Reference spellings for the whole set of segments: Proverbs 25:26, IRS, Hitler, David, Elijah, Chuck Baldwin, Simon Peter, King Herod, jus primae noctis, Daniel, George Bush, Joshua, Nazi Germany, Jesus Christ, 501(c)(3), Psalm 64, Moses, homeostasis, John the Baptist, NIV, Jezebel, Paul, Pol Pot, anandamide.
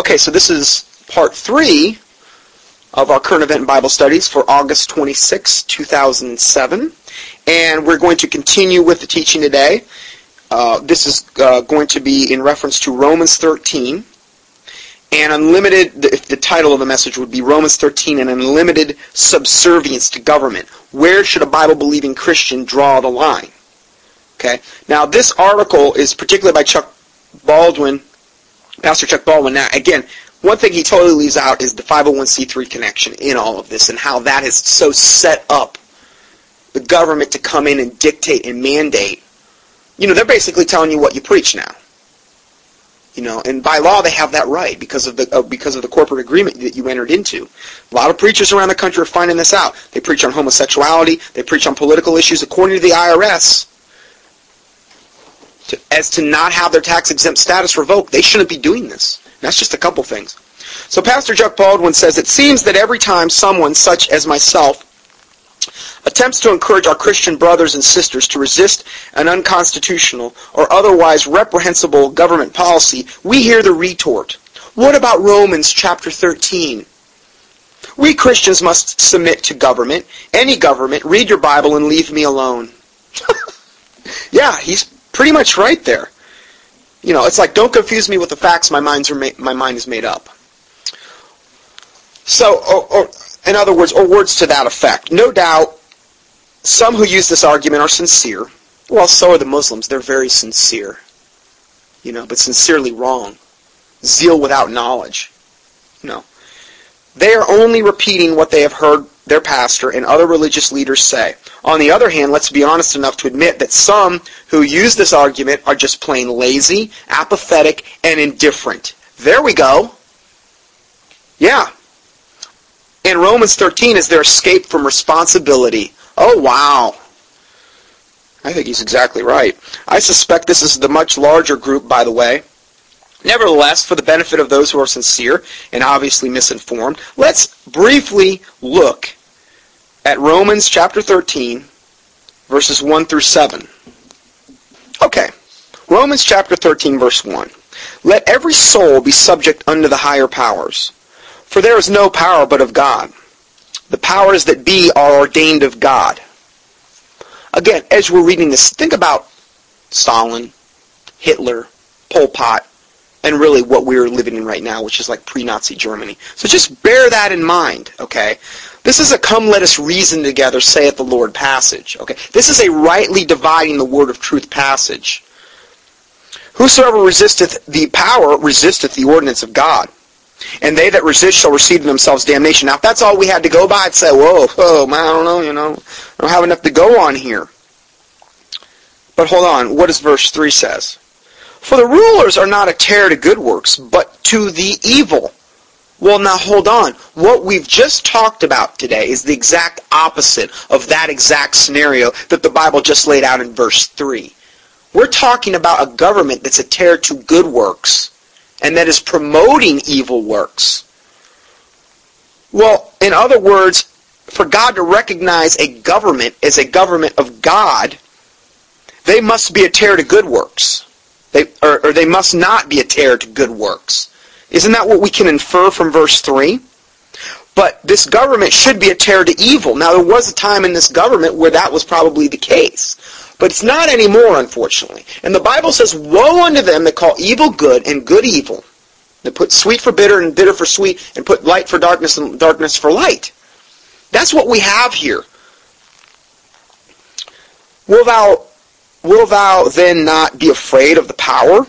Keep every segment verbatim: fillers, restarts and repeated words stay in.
Okay, so this is part three of our current event in Bible studies for August twenty-sixth, two thousand seven. And we're going to continue with the teaching today. Uh, this is uh, going to be in reference to Romans thirteen. And unlimited, the, the title of the message would be Romans thirteen, and unlimited subservience to government. Where should a Bible-believing Christian draw the line? Okay. Now, this article is particularly by Chuck Baldwin, Pastor Chuck Baldwin. Now, again, one thing he totally leaves out is the five oh one c three connection in all of this and how that has so set up the government to come in and dictate and mandate. You know, they're basically telling you what you preach now. You know, and by law they have that right because of the uh, because of the corporate agreement that you entered into. A lot of preachers around the country are finding this out. They preach on homosexuality. They preach on political issues. According to the I R S, to, as to not have their tax exempt status revoked, they shouldn't be doing this. And that's just a couple things. So Pastor Chuck Baldwin says, "It seems that every time someone such as myself attempts to encourage our Christian brothers and sisters to resist an unconstitutional or otherwise reprehensible government policy, we hear the retort, 'What about Romans chapter thirteen? We Christians must submit to government, any government, read your Bible and leave me alone.'" Yeah, he's pretty much right there. You know, it's like, don't confuse me with the facts, my, mind's are ma- my mind is made up. So, or, or, in other words, or words to that effect. No doubt, some who use this argument are sincere. Well, so are the Muslims. They're very sincere. You know, but sincerely wrong. Zeal without knowledge. No. They are only repeating what they have heard their pastor and other religious leaders say. On the other hand, let's be honest enough to admit that some who use this argument are just plain lazy, apathetic, and indifferent. There we go. Yeah. And Romans thirteen is their escape from responsibility. Oh, wow. I think he's exactly right. I suspect this is the much larger group, by the way. Nevertheless, for the benefit of those who are sincere and obviously misinformed, let's briefly look at Romans chapter thirteen, verses one through seven. Okay. Romans chapter thirteen, verse one. "Let every soul be subject unto the higher powers. For there is no power but of God. The powers that be are ordained of God." Again, as we're reading this, think about Stalin, Hitler, Pol Pot, and really what we're living in right now, which is like pre-Nazi Germany. So just bear that in mind, okay? This is a "come let us reason together, saith the Lord" passage, okay? This is a rightly dividing the word of truth passage. "Whosoever resisteth the power resisteth the ordinance of God. And they that resist shall receive themselves damnation." Now, if that's all we had to go by, I'd say, whoa, whoa, man, I don't know, you know, I don't have enough to go on here. But hold on, what does verse three says? "For the rulers are not a terror to good works, but to the evil." Well, now hold on. What we've just talked about today is the exact opposite of that exact scenario that the Bible just laid out in verse three. We're talking about a government that's a terror to good works, and that is promoting evil works. Well, in other words, for God to recognize a government as a government of God, they must be a terror to good works. They, or, or they must not be a terror to good works. Isn't that what we can infer from verse three? But this government should be a terror to evil. Now, there was a time in this government where that was probably the case. But it's not anymore, unfortunately. And the Bible says, "Woe unto them that call evil good and good evil, that put sweet for bitter and bitter for sweet, and put light for darkness and darkness for light." That's what we have here. "Will thou, will thou then not be afraid of the power?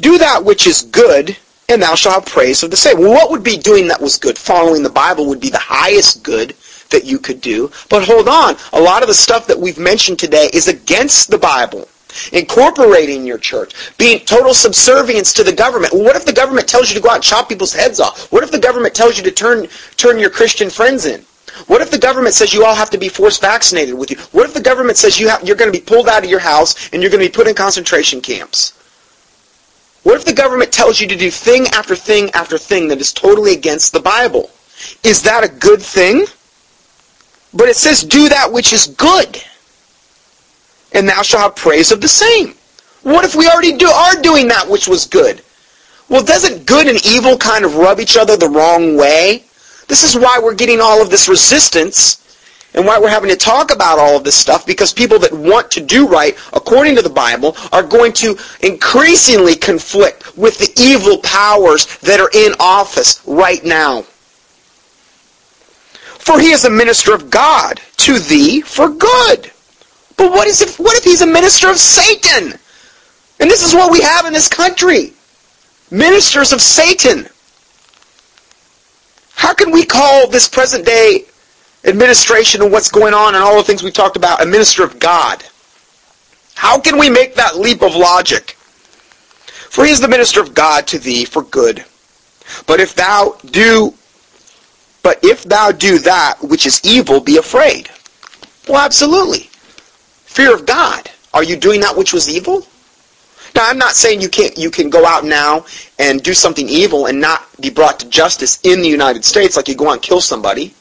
Do that which is good, and thou shalt have praise of the same." Well, what would be doing that was good? Following the Bible would be the highest good that you could do. But hold on, a lot of the stuff that we've mentioned today is against the Bible. Incorporating your church, being total subservience to the government. Well, what if the government tells you to go out and chop people's heads off? What if the government tells you to turn turn your Christian friends in? What if the government says you all have to be force vaccinated with you? What if the government says you have, you're going to be pulled out of your house and you're going to be put in concentration camps? What if the government tells you to do thing after thing after thing that is totally against the Bible? Is that a good thing? But it says, "Do that which is good, and thou shalt have praise of the same." What if we already do, are doing that which was good? Well, doesn't good and evil kind of rub each other the wrong way? This is why we're getting all of this resistance and why we're having to talk about all of this stuff, because people that want to do right, according to the Bible, are going to increasingly conflict with the evil powers that are in office right now. For he is a minister of God to thee for good. But what is if, what if he's a minister of Satan? And this is what we have in this country. Ministers of Satan. How can we call this present day administration and what's going on and all the things we've talked about a minister of God? How can we make that leap of logic? For he is the minister of God to thee for good. But if thou do, but if thou do that which is evil, be afraid. Well, absolutely. Fear of God. Are you doing that which was evil? Now, I'm not saying you can't, you can go out now and do something evil and not be brought to justice in the United States, like you go out and kill somebody.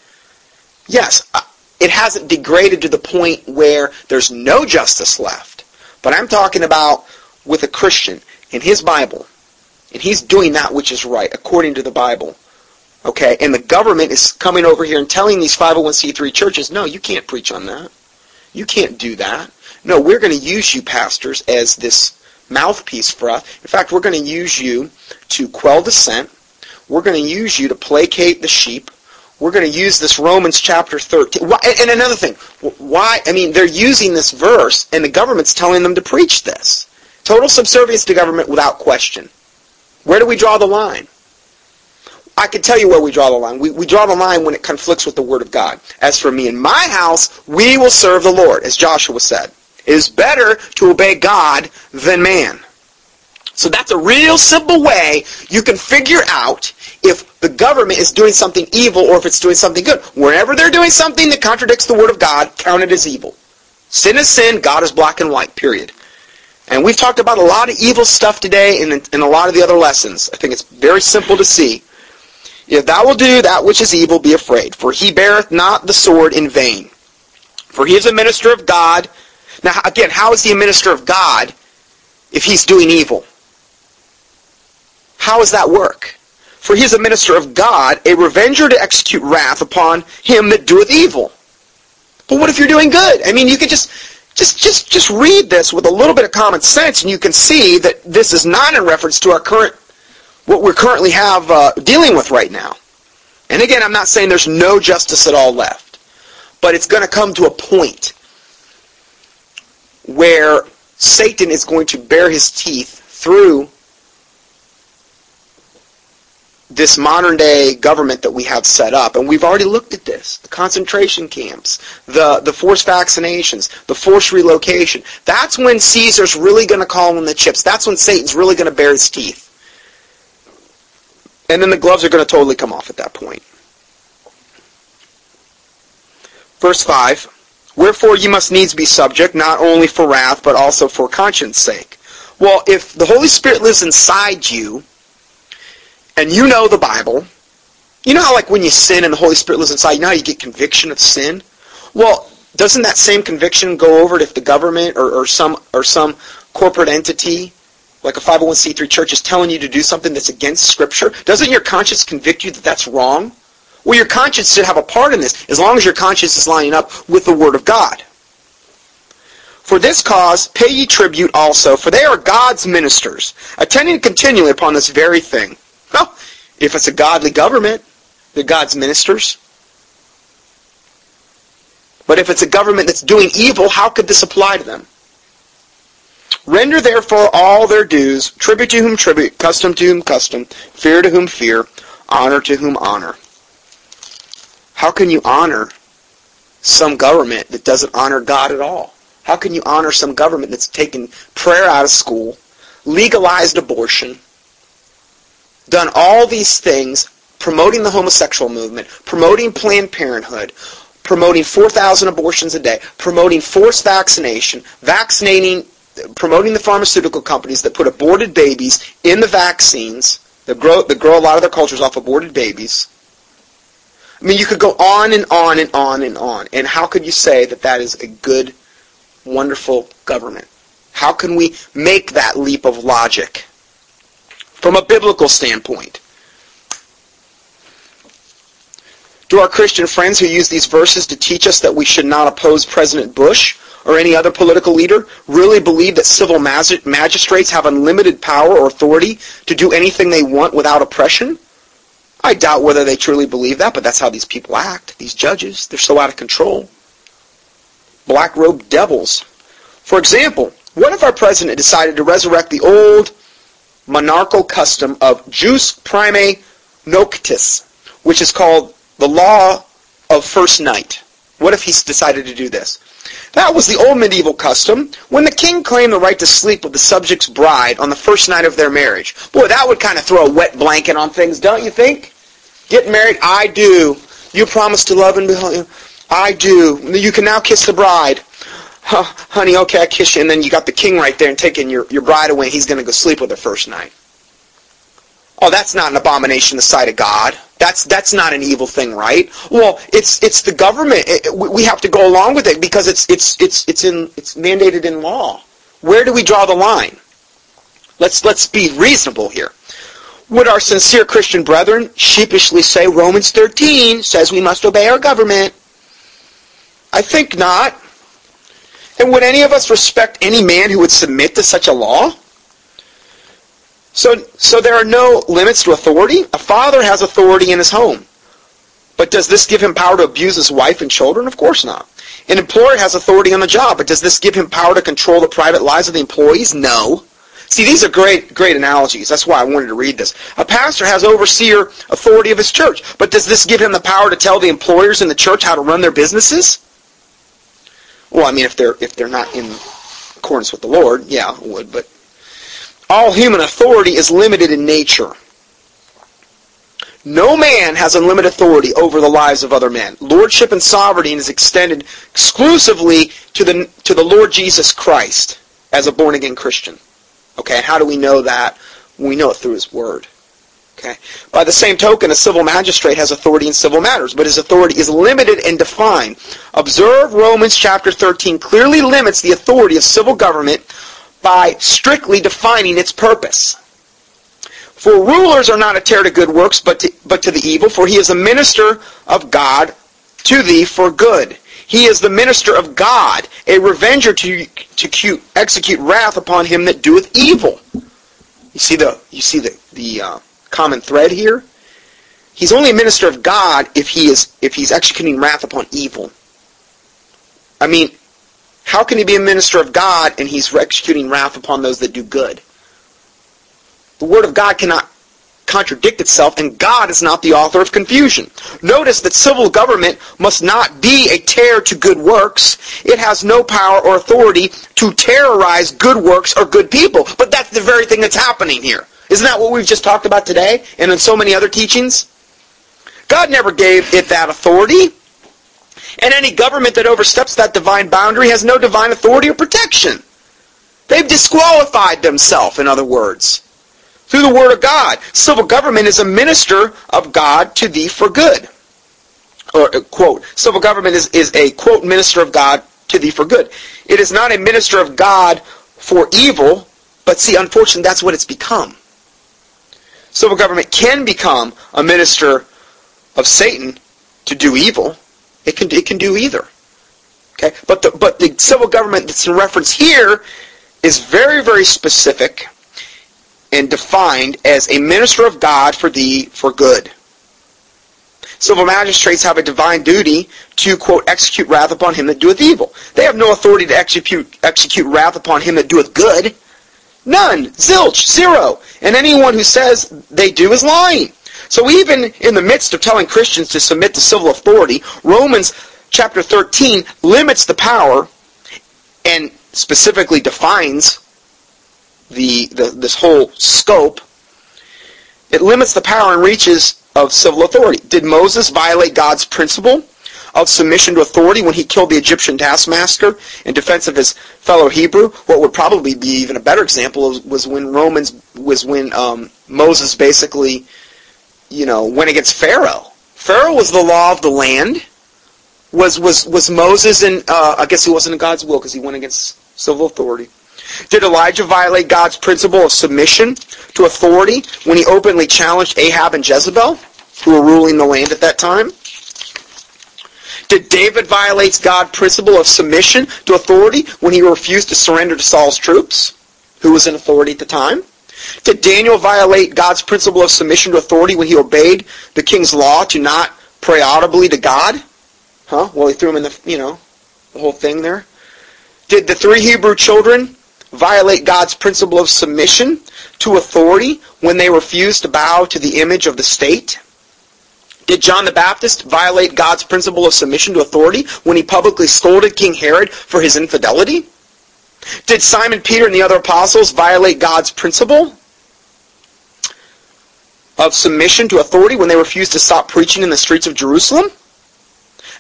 Yes, it hasn't degraded to the point where there's no justice left. But I'm talking about with a Christian in his Bible, and he's doing that which is right according to the Bible. Okay, and the government is coming over here and telling these five oh one c three churches, no, you can't preach on that. You can't do that. No, we're going to use you, pastors, as this mouthpiece for us. In fact, we're going to use you to quell dissent. We're going to use you to placate the sheep. We're going to use this Romans chapter thirteen. Why, and another thing, why? I mean, they're using this verse, and the government's telling them to preach this. Total subservience to government without question. Where do we draw the line? I can tell you where we draw the line. We, we draw the line when it conflicts with the Word of God. As for me and my house, we will serve the Lord, as Joshua said. It is better to obey God than man. So that's a real simple way you can figure out if the government is doing something evil or if it's doing something good. Whenever they're doing something that contradicts the Word of God, count it as evil. Sin is sin, God is black and white, period. And we've talked about a lot of evil stuff today in, in a lot of the other lessons. I think it's very simple to see. If thou wilt do that which is evil, be afraid, for he beareth not the sword in vain. For he is a minister of God. Now, again, how is he a minister of God if he's doing evil? How does that work? For he is a minister of God, a revenger to execute wrath upon him that doeth evil. But what if you're doing good? I mean, you can just, just, just, just read this with a little bit of common sense, and you can see that this is not in reference to our current, what we currently have uh, dealing with right now. And again, I'm not saying there's no justice at all left, but it's going to come to a point where Satan is going to bare his teeth through this modern day government that we have set up. And we've already looked at this. The concentration camps, the, the forced vaccinations, the forced relocation. That's when Caesar's really going to call in the chips. That's when Satan's really going to bare his teeth. And then the gloves are going to totally come off at that point. Verse five. Wherefore ye must needs be subject, not only for wrath, but also for conscience sake. Well, if the Holy Spirit lives inside you, and you know the Bible, you know how like when you sin and the Holy Spirit lives inside, you know how you get conviction of sin? Well, doesn't that same conviction go over if the government or, or some or some corporate entity, like a five oh one c three church, is telling you to do something that's against Scripture? Doesn't your conscience convict you that that's wrong? Well, your conscience should have a part in this, as long as your conscience is lining up with the Word of God. For this cause, pay ye tribute also, for they are God's ministers, attending continually upon this very thing. Well, if it's a godly government, they're God's ministers. But if it's a government that's doing evil, how could this apply to them? Render therefore all their dues, tribute to whom tribute, custom to whom custom, fear to whom fear, honor to whom honor. How can you honor some government that doesn't honor God at all? How can you honor some government that's taken prayer out of school, legalized abortion, done all these things, promoting the homosexual movement, promoting Planned Parenthood, promoting four thousand abortions a day, promoting forced vaccination, vaccinating, promoting the pharmaceutical companies that put aborted babies in the vaccines, that grow, that grow a lot of their cultures off aborted babies. I mean, you could go on and on and on and on. And how could you say that that is a good, wonderful government? How can we make that leap of logic? from a biblical standpoint. To our Christian friends who use these verses to teach us that we should not oppose President Bush or any other political leader, really believe that civil magistrates have unlimited power or authority to do anything they want without oppression? I doubt whether they truly believe that, but that's how these people act. These judges, they're so out of control. Black-robed devils. For example, what if our president decided to resurrect the old monarchical custom of jus primae noctis, which is called the law of first night? What if he decided to do this? That was the old medieval custom when the king claimed the right to sleep with the subject's bride on the first night of their marriage. Boy, that would kind of throw a wet blanket on things, don't you think? Get married, I do. You promise to love and behold, I do. You can now kiss the bride. Huh, honey, okay, I kiss you. And then you got the king right there and taking your, your bride away. He's going to go sleep with her first night. Oh, that's not an abomination in the sight of God. That's that's not an evil thing, right? Well, it's it's the government. It, we have to go along with it because it's it's it's it's in it's mandated in law. Where do we draw the line? Let's let's be reasonable here. Would our sincere Christian brethren sheepishly say Romans thirteen says we must obey our government? I think not. And would any of us respect any man who would submit to such a law? So, so there are no limits to authority. A father has authority in his home. But does this give him power to abuse his wife and children? Of course not. An employer has authority on the job, but does this give him power to control the private lives of the employees? No. See, these are great, great analogies. That's why I wanted to read this. A pastor has overseer authority of his church, but does this give him the power to tell the employers in the church how to run their businesses? Well, I mean, if they're if they're not in accordance with the Lord, yeah, it would, but all human authority is limited in nature. No man has unlimited authority over the lives of other men. Lordship and sovereignty is extended exclusively to the to the Lord Jesus Christ as a born-again Christian. Okay, and how do we know that? We know it through his word. Okay. By the same token, a civil magistrate has authority in civil matters, but his authority is limited and defined. Observe Romans chapter thirteen clearly limits the authority of civil government by strictly defining its purpose. For rulers are not a terror to good works, but to, but to the evil, for he is a minister of God to thee for good. He is the minister of God, a revenger to, to execute wrath upon him that doeth evil. You see the you see the the uh, common thread here? He's only a minister of God if he is if he's executing wrath upon evil. I mean, how can he be a minister of God and he's executing wrath upon those that do good? The Word of God cannot contradict itself, and God is not the author of confusion. Notice that civil government must not be a terror to good works. It has no power or authority to terrorize good works or good people. But that's the very thing that's happening here. Isn't that what we've just talked about today and in so many other teachings? God never gave it that authority. And any government that oversteps that divine boundary has no divine authority or protection. They've disqualified themselves, in other words, through the Word of God. Civil government is a minister of God to thee for good. Or, quote, civil government is, is a, quote, minister of God to thee for good. It is not a minister of God for evil, but see, unfortunately, that's what it's become. Civil government can become a minister of Satan to do evil. It can it can do either, okay. But the but the civil government that's in reference here is very very specific and defined as a minister of God for thee for good. Civil magistrates have a divine duty to, quote, execute wrath upon him that doeth evil. They have no authority to execute execute wrath upon him that doeth good. None, zilch, zero. And anyone who says they do is lying. So even in the midst of telling Christians to submit to civil authority, Romans chapter thirteen limits the power and specifically defines the, the this whole scope. It limits the power and reaches of civil authority. Did Moses violate God's principle of submission to authority when he killed the Egyptian taskmaster in defense of his fellow Hebrew? What would probably be even a better example was when Romans was when um, Moses basically, you know, went against Pharaoh. Pharaoh was the law of the land. Was was was Moses in? Uh, I guess he wasn't in God's will because he went against civil authority. Did Elijah violate God's principle of submission to authority when he openly challenged Ahab and Jezebel, who were ruling the land at that time? Did David violate God's principle of submission to authority when he refused to surrender to Saul's troops, who was in authority at the time? Did Daniel violate God's principle of submission to authority when he obeyed the king's law to not pray audibly to God? Huh? Well, he threw him in the, you know, the whole thing there. Did the three Hebrew children violate God's principle of submission to authority when they refused to bow to the image of the state? Did John the Baptist violate God's principle of submission to authority when he publicly scolded King Herod for his infidelity? Did Simon Peter and the other apostles violate God's principle of submission to authority when they refused to stop preaching in the streets of Jerusalem?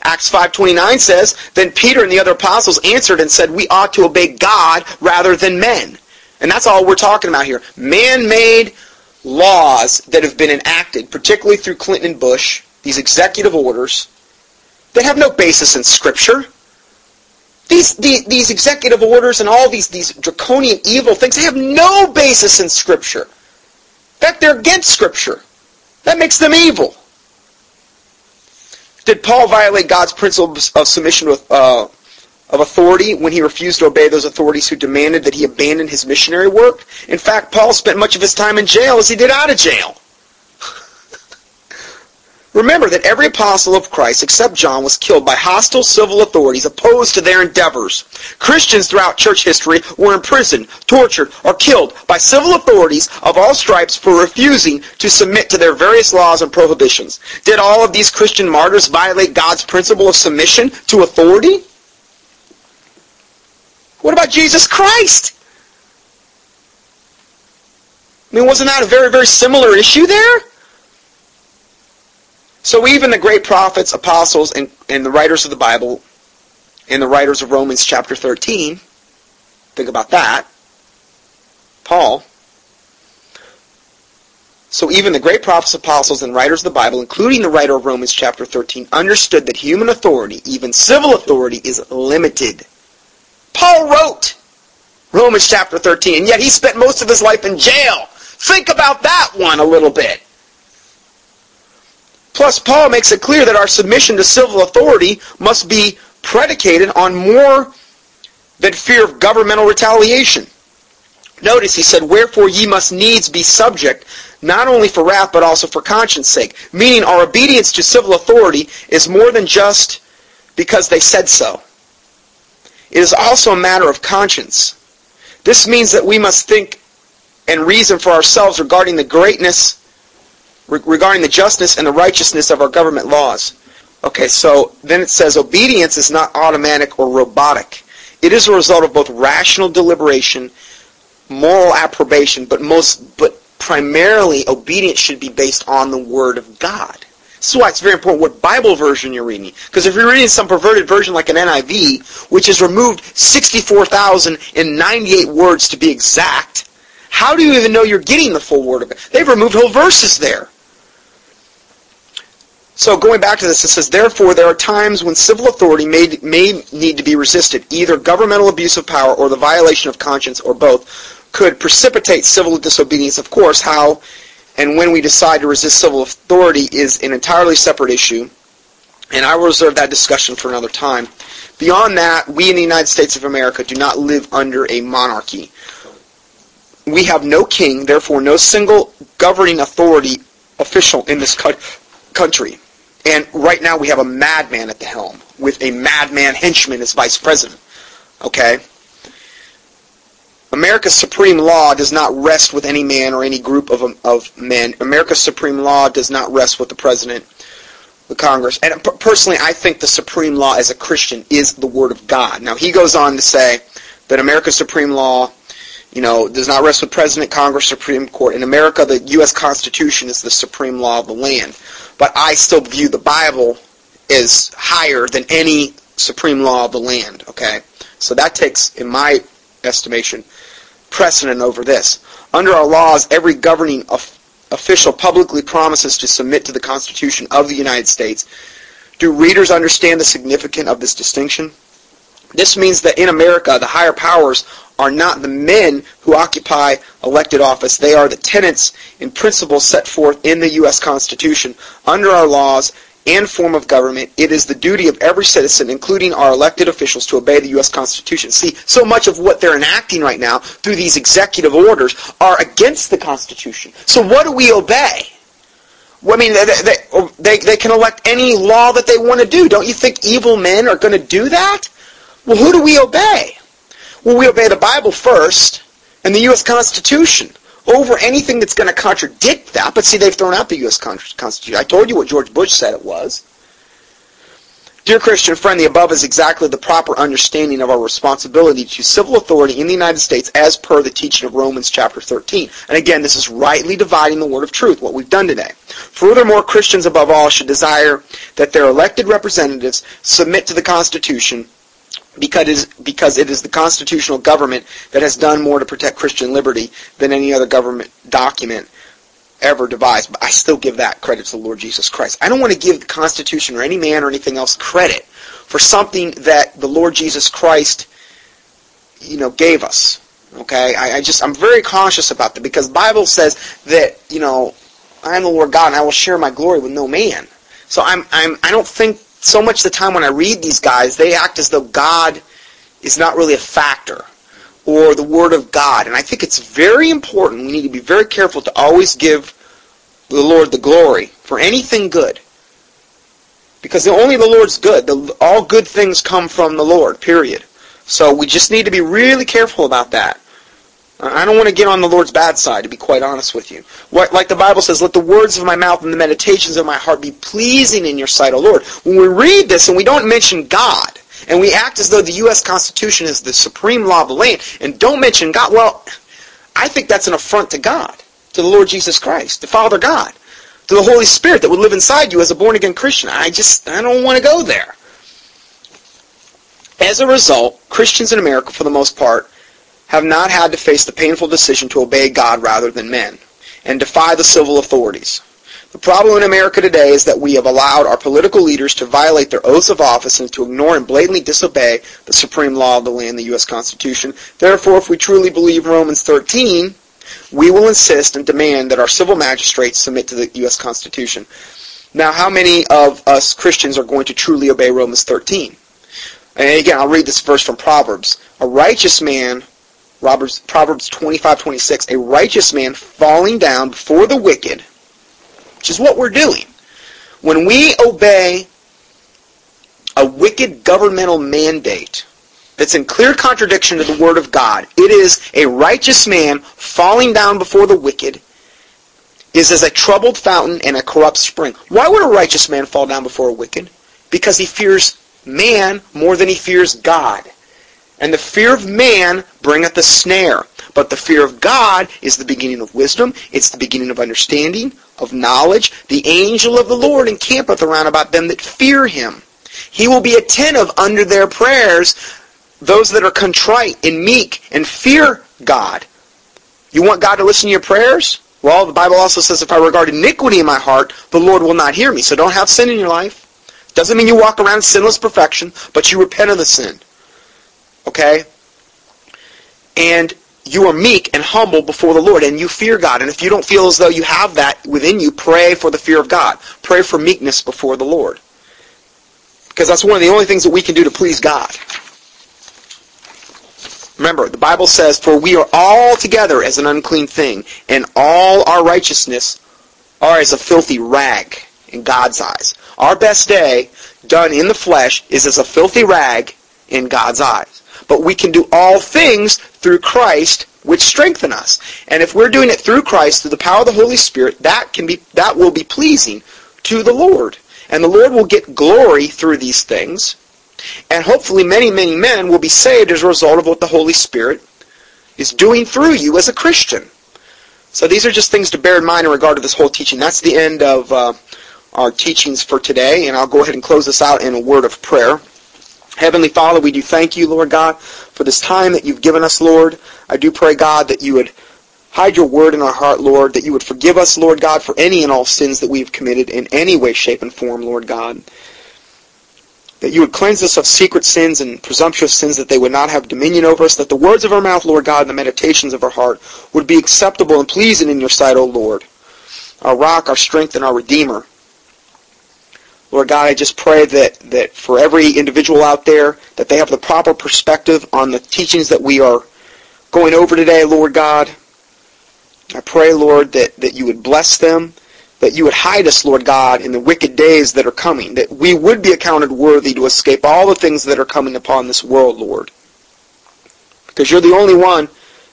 Acts five twenty-nine says, "Then Peter and the other apostles answered and said, we ought to obey God rather than men." And that's all we're talking about here. Man-made laws that have been enacted, particularly through Clinton and Bush, these executive orders, that have no basis in Scripture. These, these, these executive orders and all these, these draconian evil things, they have no basis in Scripture. In fact, they're against Scripture. That makes them evil. Did Paul violate God's principle of submission with, uh, of authority when he refused to obey those authorities who demanded that he abandon his missionary work? In fact, Paul spent much of his time in jail as he did out of jail. Remember that every apostle of Christ except John was killed by hostile civil authorities opposed to their endeavors. Christians throughout church history were imprisoned, tortured, or killed by civil authorities of all stripes for refusing to submit to their various laws and prohibitions. Did all of these Christian martyrs violate God's principle of submission to authority? What about Jesus Christ? I mean, wasn't that a very, very similar issue there? So even the great prophets, apostles, and, and the writers of the Bible, and the writers of Romans chapter thirteen, think about that, Paul. So even the great prophets, apostles, and writers of the Bible, including the writer of Romans chapter thirteen, understood that human authority, even civil authority, is limited. Paul wrote Romans chapter thirteen, and yet he spent most of his life in jail. Think about that one a little bit. Plus, Paul makes it clear that our submission to civil authority must be predicated on more than fear of governmental retaliation. Notice, he said, "Wherefore ye must needs be subject, not only for wrath, but also for conscience sake." Meaning, our obedience to civil authority is more than just because they said so. It is also a matter of conscience. This means that we must think and reason for ourselves regarding the greatness regarding the justness and the righteousness of our government laws. Okay, so then it says obedience is not automatic or robotic. It is a result of both rational deliberation, moral approbation, but most, but primarily obedience should be based on the Word of God. This is why it's very important what Bible version you're reading. Because if you're reading some perverted version like an N I V, which has removed sixty-four thousand ninety-eight words to be exact, how do you even know you're getting the full Word of it? They've removed whole verses there. So going back to this, it says, "Therefore there are times when civil authority may, may need to be resisted. Either governmental abuse of power or the violation of conscience, or both, could precipitate civil disobedience." Of course, how and when we decide to resist civil authority is an entirely separate issue, and I will reserve that discussion for another time. Beyond that, we in the United States of America do not live under a monarchy. We have no king, therefore no single governing authority official in this co- country. And right now we have a madman at the helm, with a madman henchman as vice president. Okay? America's supreme law does not rest with any man or any group of of men. America's supreme law does not rest with the president, the Congress. And personally, I think the supreme law as a Christian is the Word of God. Now, he goes on to say that America's supreme law, you know, does not rest with President, Congress, Supreme Court. In America, the U S Constitution is the supreme law of the land. But I still view the Bible as higher than any supreme law of the land, okay? So that takes, in my estimation, precedent over this. Under our laws, every governing of, official publicly promises to submit to the Constitution of the United States. Do readers understand the significance of this distinction? This means that in America, the higher powers are not the men who occupy elected office. They are the tenets and principles set forth in the U S Constitution. Under our laws and form of government, it is the duty of every citizen, including our elected officials, to obey the U S Constitution. See, so much of what they're enacting right now through these executive orders are against the Constitution. So what do we obey? Well, I mean, they, they, they, they can elect any law that they want to do. Don't you think evil men are going to do that? Well, who do we obey? Well, we obey the Bible first and the U S Constitution over anything that's going to contradict that. But see, they've thrown out the U S Constitution. I told you what George Bush said it was. Dear Christian friend, the above is exactly the proper understanding of our responsibility to civil authority in the United States as per the teaching of Romans chapter thirteen. And again, this is rightly dividing the word of truth, what we've done today. Furthermore, Christians above all should desire that their elected representatives submit to the Constitution, because it is, because it is the constitutional government that has done more to protect Christian liberty than any other government document ever devised. But I still give that credit to the Lord Jesus Christ. I don't want to give the Constitution or any man or anything else credit for something that the Lord Jesus Christ, you know, gave us. Okay, I, I just I'm very cautious about that, because the Bible says that, you know, I am the Lord God and I will share my glory with no man. So I'm I'm I don't think so much the time when I read these guys, they act as though God is not really a factor, or the Word of God. And I think it's very important. We need to be very careful to always give the Lord the glory for anything good, because only the Lord's good. The, all good things come from the Lord, period. So we just need to be really careful about that. I don't want to get on the Lord's bad side, to be quite honest with you. What, like the Bible says, let the words of my mouth and the meditations of my heart be pleasing in your sight, O Lord. When we read this and we don't mention God, and we act as though the U S Constitution is the supreme law of the land, and don't mention God, well, I think that's an affront to God, to the Lord Jesus Christ, to Father God, to the Holy Spirit that would live inside you as a born-again Christian. I just, I don't want to go there. As a result, Christians in America, for the most part, have not had to face the painful decision to obey God rather than men, and defy the civil authorities. The problem in America today is that we have allowed our political leaders to violate their oaths of office and to ignore and blatantly disobey the supreme law of the land, the U S Constitution. Therefore, if we truly believe Romans thirteen, we will insist and demand that our civil magistrates submit to the U S Constitution. Now, how many of us Christians are going to truly obey Romans thirteen? And again, I'll read this verse from Proverbs. A righteous man, Proverbs twenty-five twenty-six, a righteous man falling down before the wicked, which is what we're doing. When we obey a wicked governmental mandate that's in clear contradiction to the Word of God, it is a righteous man falling down before the wicked, is as a troubled fountain and a corrupt spring. Why would a righteous man fall down before a wicked? Because he fears man more than he fears God. And the fear of man bringeth a snare, but the fear of God is the beginning of wisdom. It's the beginning of understanding, of knowledge. The angel of the Lord encampeth around about them that fear him. He will be attentive under their prayers, those that are contrite and meek and fear God. You want God to listen to your prayers? Well, the Bible also says, if I regard iniquity in my heart, the Lord will not hear me. So don't have sin in your life. Doesn't mean you walk around in sinless perfection, but you repent of the sin. Okay? And you are meek and humble before the Lord, and you fear God. And if you don't feel as though you have that within you, pray for the fear of God. Pray for meekness before the Lord. Because that's one of the only things that we can do to please God. Remember, the Bible says, for we are all together as an unclean thing, and all our righteousness are as a filthy rag in God's eyes. Our best day, done in the flesh, is as a filthy rag in God's eyes. But we can do all things through Christ, which strengthen us. And if we're doing it through Christ, through the power of the Holy Spirit, that can be that will be pleasing to the Lord. And the Lord will get glory through these things. And hopefully many, many men will be saved as a result of what the Holy Spirit is doing through you as a Christian. So these are just things to bear in mind in regard to this whole teaching. That's the end of uh, our teachings for today. And I'll go ahead and close this out in a word of prayer. Heavenly Father, we do thank you, Lord God, for this time that you've given us, Lord. I do pray, God, that you would hide your word in our heart, Lord, that you would forgive us, Lord God, for any and all sins that we've committed in any way, shape, and form, Lord God. that you would cleanse us of secret sins and presumptuous sins, that they would not have dominion over us, that the words of our mouth, Lord God, and the meditations of our heart would be acceptable and pleasing in your sight, O Lord, our rock, our strength, and our Redeemer. Lord God, I just pray that, that for every individual out there, that they have the proper perspective on the teachings that we are going over today, Lord God. I pray, Lord, that, that you would bless them, that you would hide us, Lord God, in the wicked days that are coming, that we would be accounted worthy to escape all the things that are coming upon this world, Lord. Because you're the only one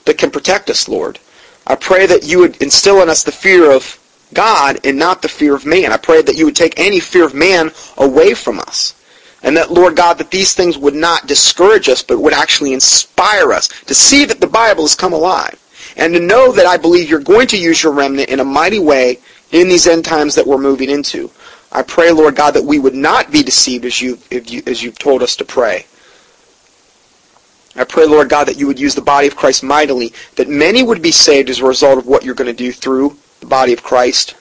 that can protect us, Lord. I pray that you would instill in us the fear of God and not the fear of man. I pray that you would take any fear of man away from us. And that, Lord God, that these things would not discourage us, but would actually inspire us to see that the Bible has come alive. And to know that I believe you're going to use your remnant in a mighty way in these end times that we're moving into. I pray, Lord God, that we would not be deceived as you, if you, as you've told us to pray. I pray, Lord God, that you would use the body of Christ mightily, that many would be saved as a result of what you're going to do through the body of Christ.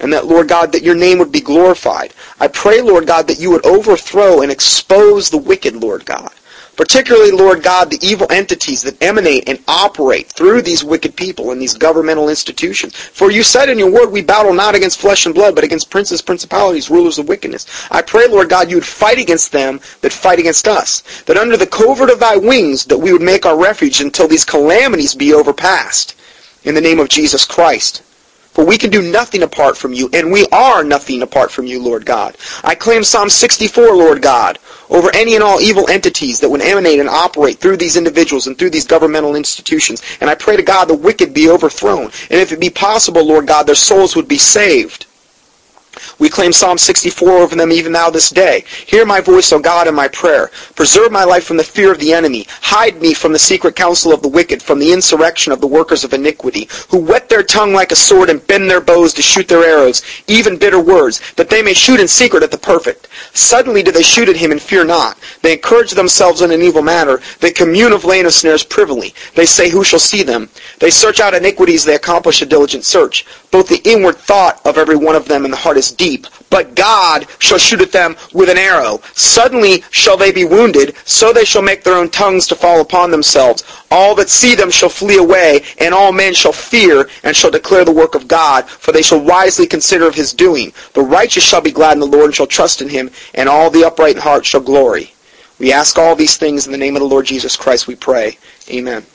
And that, Lord God, that your name would be glorified. I pray, Lord God, that you would overthrow and expose the wicked, Lord God. Particularly, Lord God, the evil entities that emanate and operate through these wicked people and these governmental institutions. For you said in your word, we battle not against flesh and blood, but against princes, principalities, rulers of wickedness. I pray, Lord God, you would fight against them that fight against us. That under the covert of thy wings, that we would make our refuge until these calamities be overpassed. In the name of Jesus Christ. For we can do nothing apart from you, and we are nothing apart from you, Lord God. I claim Psalm sixty-four, Lord God, over any and all evil entities that would emanate and operate through these individuals and through these governmental institutions. And I pray to God the wicked be overthrown. And if it be possible, Lord God, their souls would be saved. We claim Psalm sixty-four over them even now this day. Hear my voice, O God, in my prayer. Preserve my life from the fear of the enemy. Hide me from the secret counsel of the wicked, from the insurrection of the workers of iniquity, who whet their tongue like a sword and bend their bows to shoot their arrows, even bitter words, that they may shoot in secret at the perfect. Suddenly do they shoot at him and fear not. They encourage themselves in an evil matter. They commune of laying of snares privily. They say, who shall see them? They search out iniquities. They accomplish a diligent search. Both the inward thought of every one of them and the heart is deep, but God shall shoot at them with an arrow. Suddenly shall they be wounded, so they shall make their own tongues to fall upon themselves. All that see them shall flee away, and all men shall fear, and shall declare the work of God, for they shall wisely consider of his doing. The righteous shall be glad in the Lord, and shall trust in him, and all the upright in heart shall glory. We ask all these things in the name of the Lord Jesus Christ, we pray. Amen.